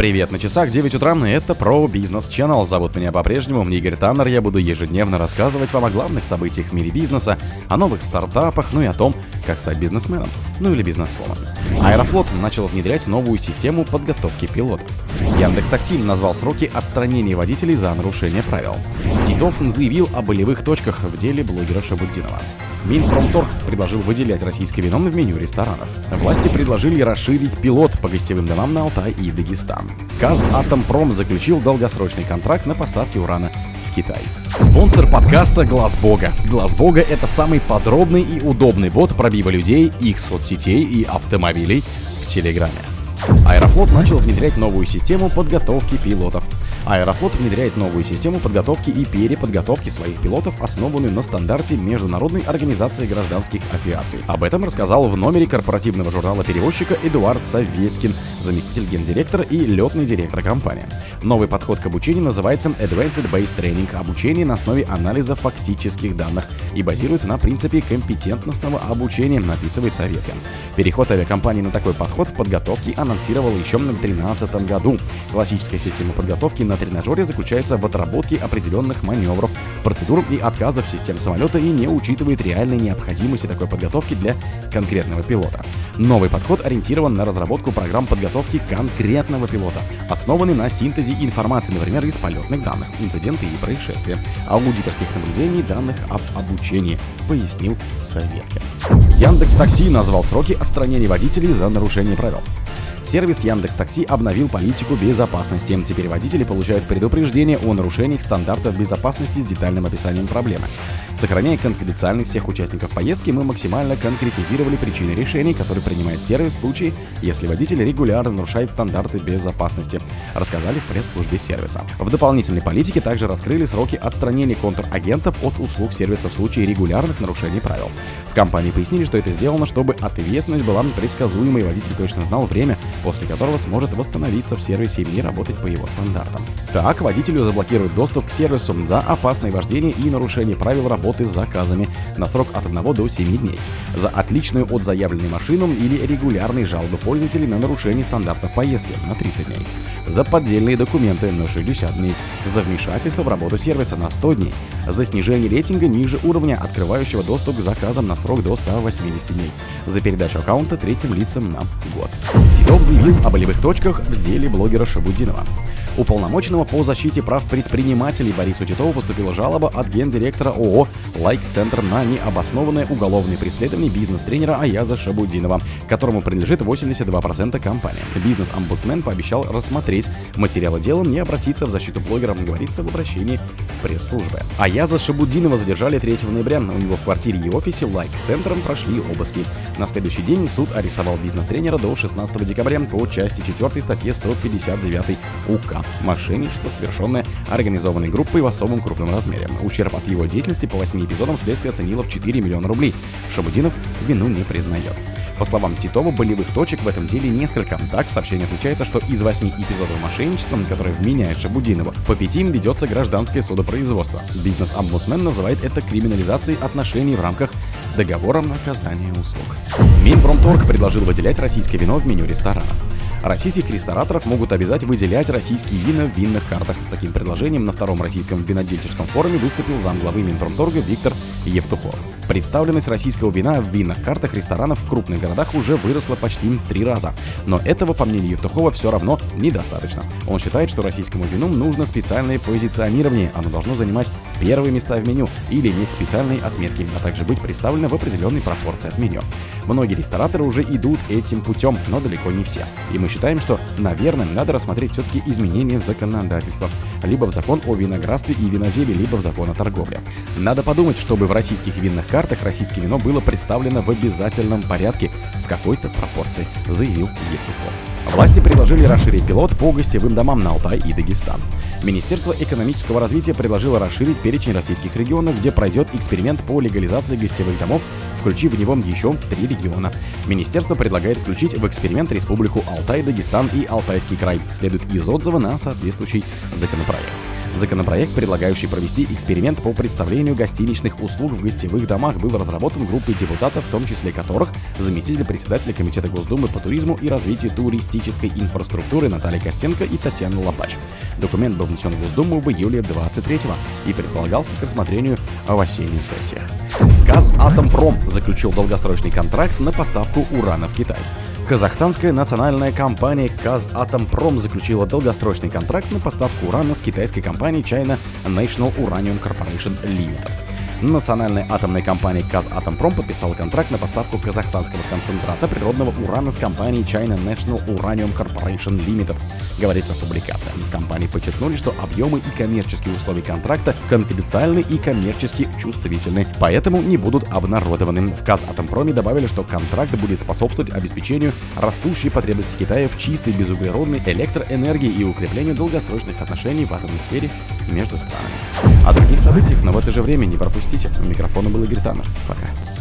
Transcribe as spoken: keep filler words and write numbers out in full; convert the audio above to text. Привет, на часах девять утра, и это ProBusiness Channel. Зовут меня по-прежнему Игорь Таннер. Я буду ежедневно рассказывать вам о главных событиях в мире бизнеса, о новых стартапах, ну и о том, как стать бизнесменом, ну или бизнесвомен. Аэрофлот начал внедрять новую систему подготовки пилотов. Яндекс.Такси назвал сроки отстранения водителей за нарушение правил. Титов заявил о болевых точках в деле блогера Шабудинова. Минпромторг предложил выделять российское вино в меню ресторанов. Власти предложили расширить пилот по гостевым домам на Алтай и Дагестан. Казатомпром заключил долгосрочный контракт на поставки урана в Китай. Спонсор подкаста — Глазбога. Глазбога — это самый подробный и удобный бот пробива людей, их соцсетей и автомобилей в Телеграме. Аэрофлот начал внедрять новую систему подготовки пилотов. Аэрофлот внедряет новую систему подготовки и переподготовки своих пилотов, основанную на стандарте Международной организации гражданских авиаций. Об этом рассказал в номере корпоративного журнала перевозчика Эдуард Советкин, заместитель гендиректора и летный директор компании. Новый подход к обучению называется Advanced Based Training, обучение на основе анализа фактических данных, и базируется на принципе компетентностного обучения, написывает Советкин. Переход авиакомпании на такой подход в подготовке анонсировал еще в две тысячи тринадцатом году. Классическая система подготовки на тренажере заключается в отработке определенных маневров, процедур и отказов систем самолета и не учитывает реальной необходимости такой подготовки для конкретного пилота. Новый подход ориентирован на разработку программ подготовки конкретного пилота, основанный на синтезе информации, например, из полетных данных, инциденты и происшествия, аудиторских наблюдений, данных об обучении, пояснил Советкин. Яндекс.Такси назвал сроки отстранения водителей за нарушение правил. Сервис Яндекс.Такси обновил политику безопасности. Теперь водители получают предупреждение о нарушениях стандартов безопасности с детальным описанием проблемы. Сохраняя конфиденциальность всех участников поездки, мы максимально конкретизировали причины решений, которые принимает сервис в случае, если водитель регулярно нарушает стандарты безопасности, рассказали в пресс-службе сервиса. В дополнительной политике также раскрыли сроки отстранения контрагентов от услуг сервиса в случае регулярных нарушений правил. В компании пояснили, что это сделано, чтобы ответственность была предсказуемой, и водитель точно знал время, после которого сможет восстановиться в сервисе и работать по его стандартам. Так, водителю заблокируют доступ к сервису за опасное вождение и нарушение правил работы с заказами на срок от одного до семи дней, за отличную от заявленной машину или регулярные жалобы пользователей на нарушение стандартов поездки на тридцать дней, за поддельные документы на шестьдесят дней, за вмешательство в работу сервиса на сто дней, за снижение рейтинга ниже уровня, открывающего доступ к заказам на срок до ста восьмидесяти дней, за передачу аккаунта третьим лицам на год. Титов заявил о болевых точках в деле блогера Шабудинова. Уполномоченного по защите прав предпринимателей Борису Титову поступила жалоба от гендиректора ООО «Лайк-центр» на необоснованное уголовное преследование бизнес-тренера Аяза Шабудинова, которому принадлежит восемьдесят два процента компании. Бизнес-омбудсмен пообещал рассмотреть материалы дела, не обратиться в защиту блогера, говорится в обращении пресс-службы. Аяза Шабудинова задержали третьего ноября. У него в квартире и офисе «Лайк-центром» прошли обыски. На следующий день суд арестовал бизнес-тренера до шестнадцатого декабря по части четвёртой статьи сто пятьдесят девять УК. Мошенничество, совершенное организованной группой в особом крупном размере. Ущерб от его деятельности по восьми эпизодам следствие оценило в четыре миллиона рублей. Шабудинов вину не признает. По словам Титова, болевых точек в этом деле несколько. Так, в сообщении отмечается, что из восьми эпизодов мошенничества, которые вменяет Шабудинову, по пяти ведется гражданское судопроизводство. Бизнес-омбудсмен называет это криминализацией отношений в рамках договора на оказание услуг. Минпромторг предложил выделять российское вино в меню ресторанов. Российских рестораторов могут обязать выделять российские вина в винных картах. С таким предложением на втором российском винодельческом форуме выступил замглавы Минпромторга Виктор Евтухов. Представленность российского вина в винных картах ресторанов в крупных городах уже выросла почти в три раза. Но этого, по мнению Евтухова, все равно недостаточно. Он считает, что российскому вину нужно специальное позиционирование. Оно должно занимать первые места в меню или иметь специальные отметки, а также быть представлено в определенной пропорции от меню. Многие рестораторы уже идут этим путем, но далеко не все. И мы считаем, что, наверное, надо рассмотреть все-таки изменения в законодательство, либо в закон о виноградстве и виноделии, либо в закон о торговле. Надо подумать, чтобы в российских винных картах российское вино было представлено в обязательном порядке, в какой-то пропорции, заявил Евтухов. Власти предложили расширить пилот по гостевым домам на Алтай и Дагестан. Министерство экономического развития предложило расширить перечень российских регионов, где пройдет эксперимент по легализации гостевых домов, включив в него еще три региона. Министерство предлагает включить в эксперимент Республику Алтай, Дагестан и Алтайский край, следует из отзыва на соответствующий законопроект. Законопроект, предлагающий провести эксперимент по представлению гостиничных услуг в гостевых домах, был разработан группой депутатов, в том числе которых заместитель председателя Комитета Госдумы по туризму и развитию туристической инфраструктуры Наталья Костенко и Татьяна Лопач. Документ был внесен в Госдуму в июле двадцать третьего и предполагался к рассмотрению в осенней сессии. Казатомпром заключил долгосрочный контракт на поставку урана в Китай. Казахстанская национальная компания «Казатомпром» заключила долгосрочный контракт на поставку урана с китайской компанией China National Uranium Corporation Limited. Национальная атомная компания «Казатомпром» подписала контракт на поставку казахстанского концентрата природного урана с компанией China National Uranium Corporation Limited, говорится в публикации. В компании подчеркнули, что объемы и коммерческие условия контракта конфиденциальны и коммерчески чувствительны, поэтому не будут обнародованы. В «Казатомпроме» добавили, что контракт будет способствовать обеспечению растущей потребности Китая в чистой безуглеродной электроэнергии и укреплению долгосрочных отношений в атомной сфере между странами. О других событиях, но в это же время не пропустите. У микрофона был Игорь Таннер. Пока.